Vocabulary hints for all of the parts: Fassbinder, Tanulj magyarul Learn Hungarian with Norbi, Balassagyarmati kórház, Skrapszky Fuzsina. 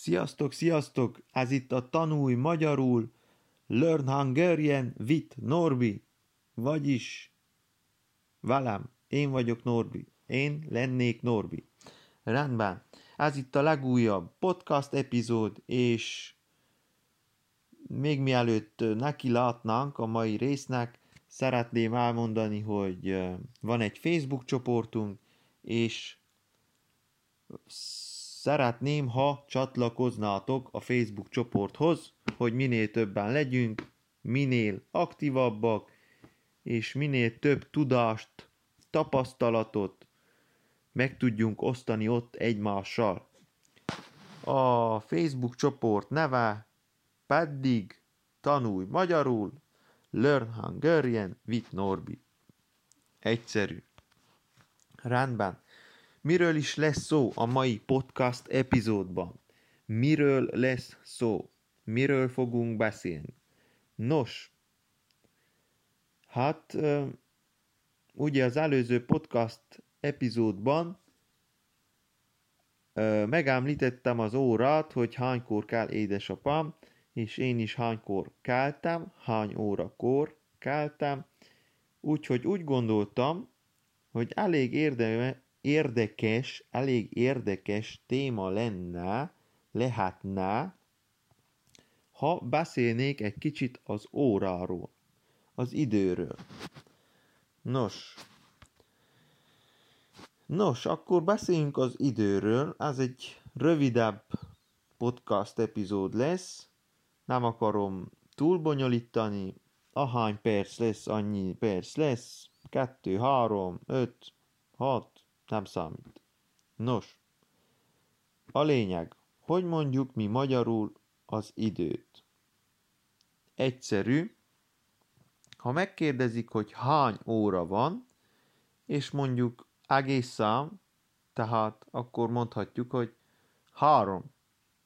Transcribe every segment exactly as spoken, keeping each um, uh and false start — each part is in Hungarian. Sziasztok, sziasztok! Ez itt a Tanulj magyarul Learn Hungarian with Norbi. Vagyis velem, én vagyok Norbi. Én lennék Norbi. Rendben. Ez itt a legújabb podcast epizód, és még mielőtt neki látnánk a mai résznek, szeretném elmondani, hogy van egy Facebook csoportunk, és szeretném, ha csatlakoznátok a Facebook csoporthoz, hogy minél többen legyünk, minél aktívabbak, és minél több tudást, tapasztalatot meg tudjunk osztani ott egymással. A Facebook csoport neve pedig Tanulj magyarul, Learn Hungarian with Norbi. Egyszerű. Rendben. Miről is lesz szó a mai podcast epizódban? Miről lesz szó? Miről fogunk beszélni? Nos, hát ugye az előző podcast epizódban megemlítettem az órát, hogy hánykor kell édesapám, és én is hánykor keltem, hány órakor keltem, úgyhogy úgy gondoltam, hogy elég érdemes, Érdekes, elég érdekes téma lenne, lehetne, ha beszélnék egy kicsit az óráról, az időről. Nos, nos, akkor beszéljünk az időről, ez egy rövidebb podcast epizód lesz, nem akarom túlbonyolítani, ahány perc lesz, annyi perc lesz, kettő, három, öt, hat, nem számít. Nos, a lényeg, hogy mondjuk mi magyarul az időt? Egyszerű, ha megkérdezik, hogy hány óra van, és mondjuk egész szám, tehát akkor mondhatjuk, hogy három.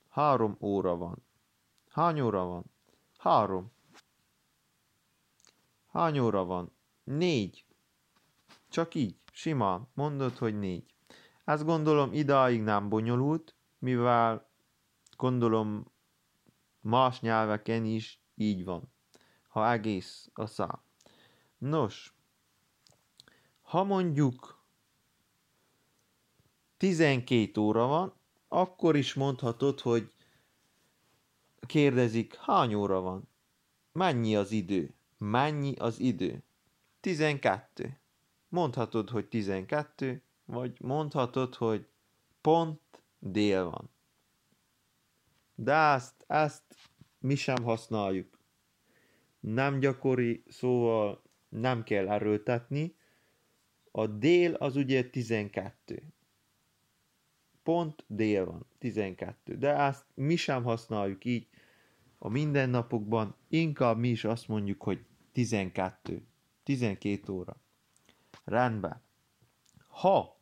Három óra van. Hány óra van? Három. Hány óra van? Négy. Csak így. Simán, mondod, hogy négy. Ezt gondolom idáig nem bonyolult, mivel gondolom más nyelveken is így van, ha egész a szám. Nos, ha mondjuk tizenkét óra van, akkor is mondhatod, hogy kérdezik, hány óra van? Mennyi az idő? Mennyi az idő? tizenkettő. Mondhatod, hogy tizenkettő, vagy mondhatod, hogy pont dél van. De ezt, ezt mi sem használjuk. Nem gyakori, szóval nem kell erőltetni. A dél az ugye tizenkettő. Pont dél van, tizenkettő. De ezt mi sem használjuk így a mindennapokban. Inkább mi is azt mondjuk, hogy tizenkettő. tizenkét óra. Rendben. Ha,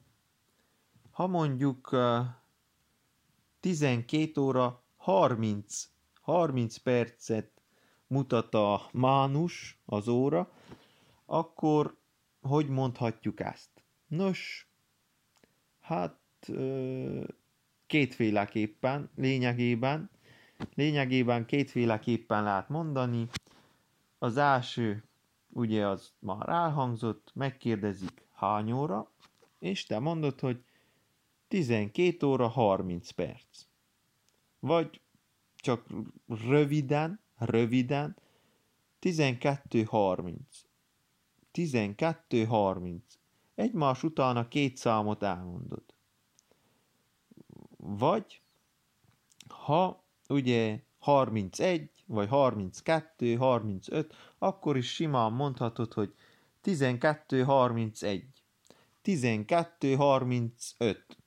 ha mondjuk uh, tizenkét óra harminc, harminc percet mutat a mánus, az óra, akkor hogy mondhatjuk ezt? Nos, hát uh, kétféleképpen, lényegében, lényegében kétféleképpen lehet mondani. Az első, ugye az már elhangzott, megkérdezik hány óra, és te mondod, hogy tizenkét óra harminc perc. Vagy csak röviden, röviden, tizenkettő harminc. tizenkettő harminc. Egymás után a két számot elmondod. Vagy ha ugye harmincegy, vagy harminckettő, harmincöt, akkor is simán mondhatod, hogy tizenkettő harmincegy, tizenkettő harmincöt,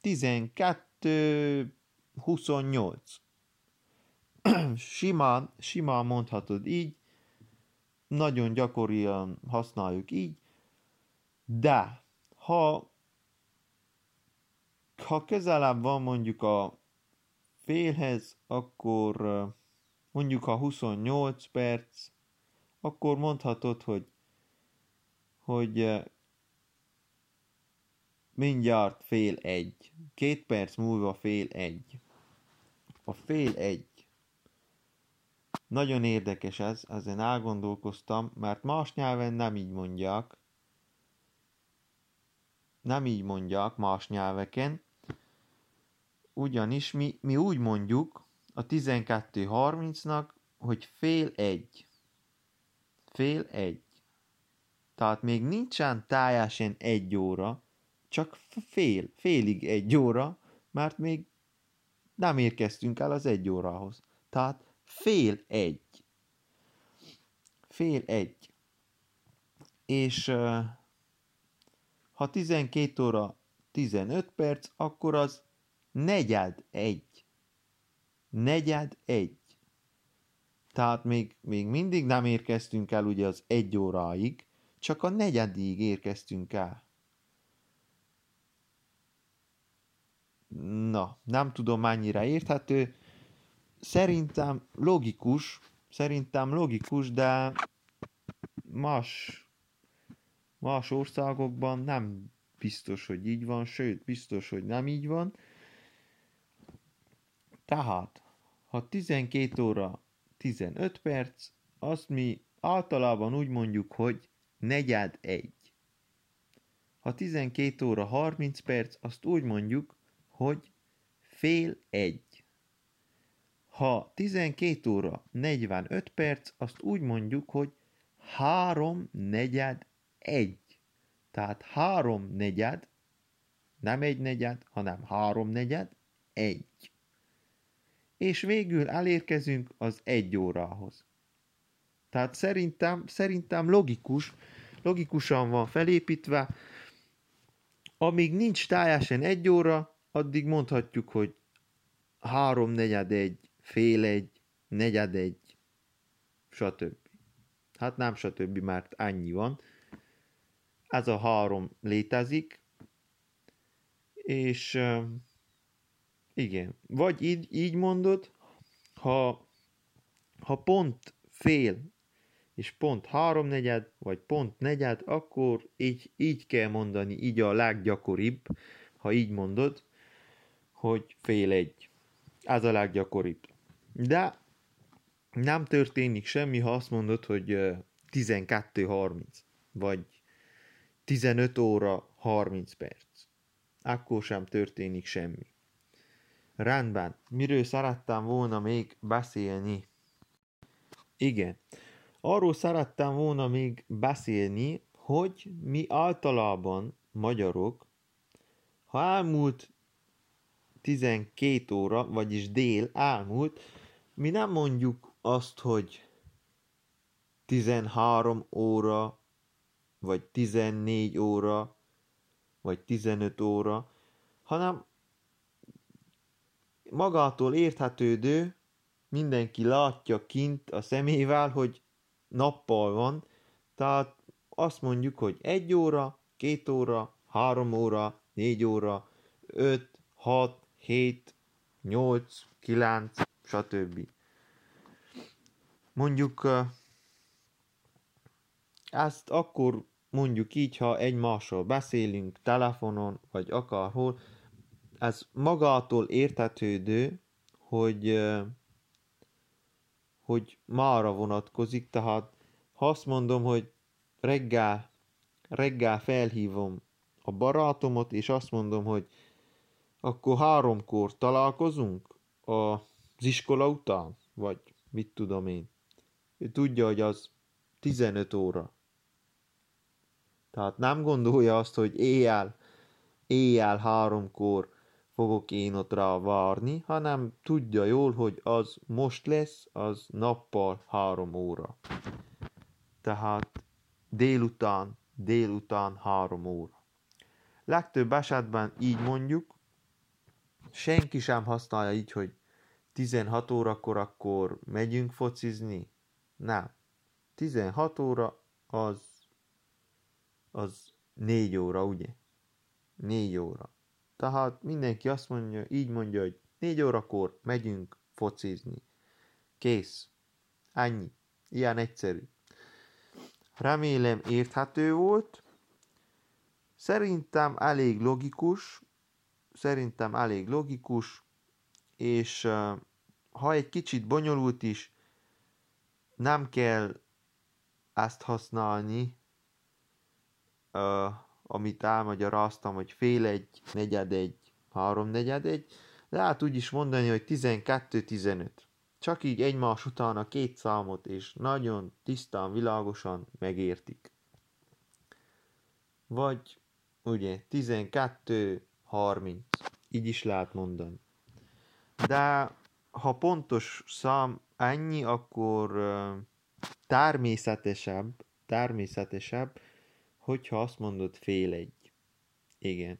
tizenkettő huszonnyolc. Simán, simán mondhatod így, nagyon gyakorian használjuk így, de ha, ha közelebb van mondjuk a félhez, akkor mondjuk ha huszonnyolc perc, akkor mondhatod, hogy, hogy mindjárt fél egy. Két perc múlva fél egy. A fél egy. Nagyon érdekes ez, ezen elgondolkoztam, mert más nyelven nem így mondják. Nem így mondják más nyelveken. Ugyanis mi, mi úgy mondjuk a tizenkettő harmincnak, hogy fél egy. Fél egy. Tehát még nincsen teljesen egy óra, csak fél, félig egy óra, mert még nem érkeztünk el az egy órához. Tehát fél egy. Fél egy. És ha tizenkét óra tizenöt perc, akkor az negyed egy. Negyed egy. Tehát még, még mindig nem érkeztünk el ugye az egy óráig, csak a negyedig érkeztünk el. Na, nem tudom mennyire érthető. Szerintem logikus, szerintem logikus, de más, más országokban nem biztos, hogy így van, sőt, biztos, hogy nem így van. Tehát, ha tizenkét óra tizenöt perc, azt mi általában úgy mondjuk, hogy negyed egy. Ha tizenkét óra harminc perc, azt úgy mondjuk, hogy fél egy. Ha tizenkét óra negyvenöt perc, azt úgy mondjuk, hogy három negyed egy. Tehát három negyed, nem egy negyed, hanem három negyed egy. És végül elérkezünk az egy órához. Tehát szerintem, szerintem logikus, logikusan van felépítve. Amíg nincs teljesen egy óra, addig mondhatjuk, hogy három negyed egy, fél egy, negyed egy, stb. Hát nem stb., mert annyi van. Ez a három létezik, és igen, vagy így, így mondod, ha, ha pont fél, és pont háromnegyed, vagy pont negyed, akkor így, így kell mondani, így a leggyakoribb, ha így mondod, hogy fél egy. Ez a leggyakoribb. De nem történik semmi, ha azt mondod, hogy tizenkettő harminc, vagy tizenöt óra harminc perc. Akkor sem történik semmi. Rendben, miről szerettem volna még beszélni? Igen, arról szerettem volna még beszélni, hogy mi általában magyarok, ha elmúlt tizenkét óra, vagyis dél elmúlt, mi nem mondjuk azt, hogy tizenhárom óra, vagy tizennégy óra, vagy tizenöt óra, hanem magától érthetődő, mindenki látja kint a szemével, hogy nappal van, tehát azt mondjuk, hogy egy óra, két óra, három óra, négy óra, öt, hat, hét, nyolc, kilenc, stb. Mondjuk ezt akkor mondjuk így, ha egymással beszélünk telefonon, vagy akárhol, ez magától értetődő, hogy, hogy mára vonatkozik, tehát ha azt mondom, hogy reggel, reggel felhívom a barátomot, és azt mondom, hogy akkor háromkor találkozunk az iskola után, vagy mit tudom én. Ő tudja, hogy az tizenöt óra. Tehát nem gondolja azt, hogy éjjel, éjjel háromkor fogok én ott rá várni, hanem tudja jól, hogy az most lesz, az nappal három óra. Tehát délután, délután három óra. Legtöbb esetben így mondjuk, senki sem használja így, hogy tizenhat órakor akkor megyünk focizni. Nem. tizenhat óra az, az négy óra, ugye? négy óra. Tehát mindenki azt mondja, így mondja, hogy négy órakor megyünk focizni. Kész. Ennyi. Ilyen egyszerű. Remélem érthető volt. Szerintem elég logikus, Szerintem elég logikus, és ha egy kicsit bonyolult is, nem kell azt használni, uh, amit elmagyaráztam, hogy fél egy, negyed egy, három negyed egy, lehet úgy is mondani, hogy tizenkettő tizenöt. Csak így egymás után a két számot, és nagyon tisztán, világosan megértik. Vagy ugye tizenkettő harminc, így is lehet mondani. De ha pontos szám ennyi, akkor uh, természetesebb, természetesebb, hogyha azt mondod fél egy. Igen,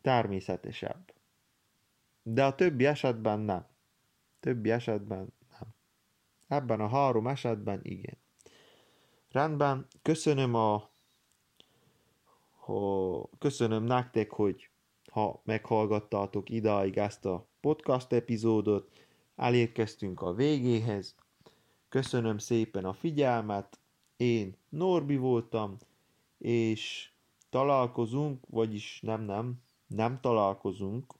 természetesebb. De a többi esetben nem. Többi esetben nem. Ebben a három esetben igen. Rendben, köszönöm a... Ha, köszönöm nektek, hogy ha meghallgattátok idáig ezt a podcast epizódot, elérkeztünk a végéhez. Köszönöm szépen a figyelmet, én Norbi voltam, és találkozunk, vagyis nem, nem, nem találkozunk,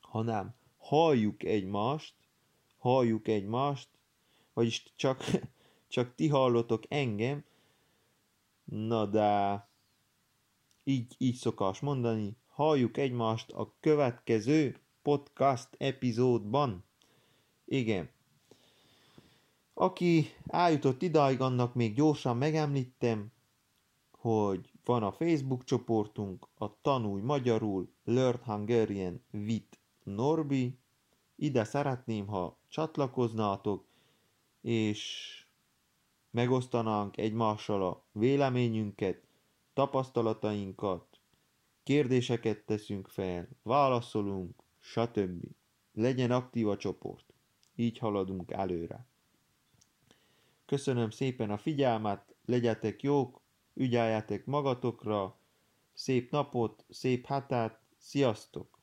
hanem halljuk egymást, halljuk egymást, vagyis csak, csak ti hallotok engem, na de így, így szokás mondani, halljuk egymást a következő podcast epizódban. Igen. Aki eljutott idáig, annak még gyorsan megemlítem, hogy van a Facebook csoportunk, a Tanulj magyarul Learn Hungarian with Norbi. Ide szeretném, ha csatlakoznátok, és megosztanánk egymással a véleményünket, tapasztalatainkat, kérdéseket teszünk fel, válaszolunk, stb. Legyen aktív a csoport. Így haladunk előre. Köszönöm szépen a figyelmet, legyetek jók, ügyeljetek magatokra, szép napot, szép hátát, sziasztok!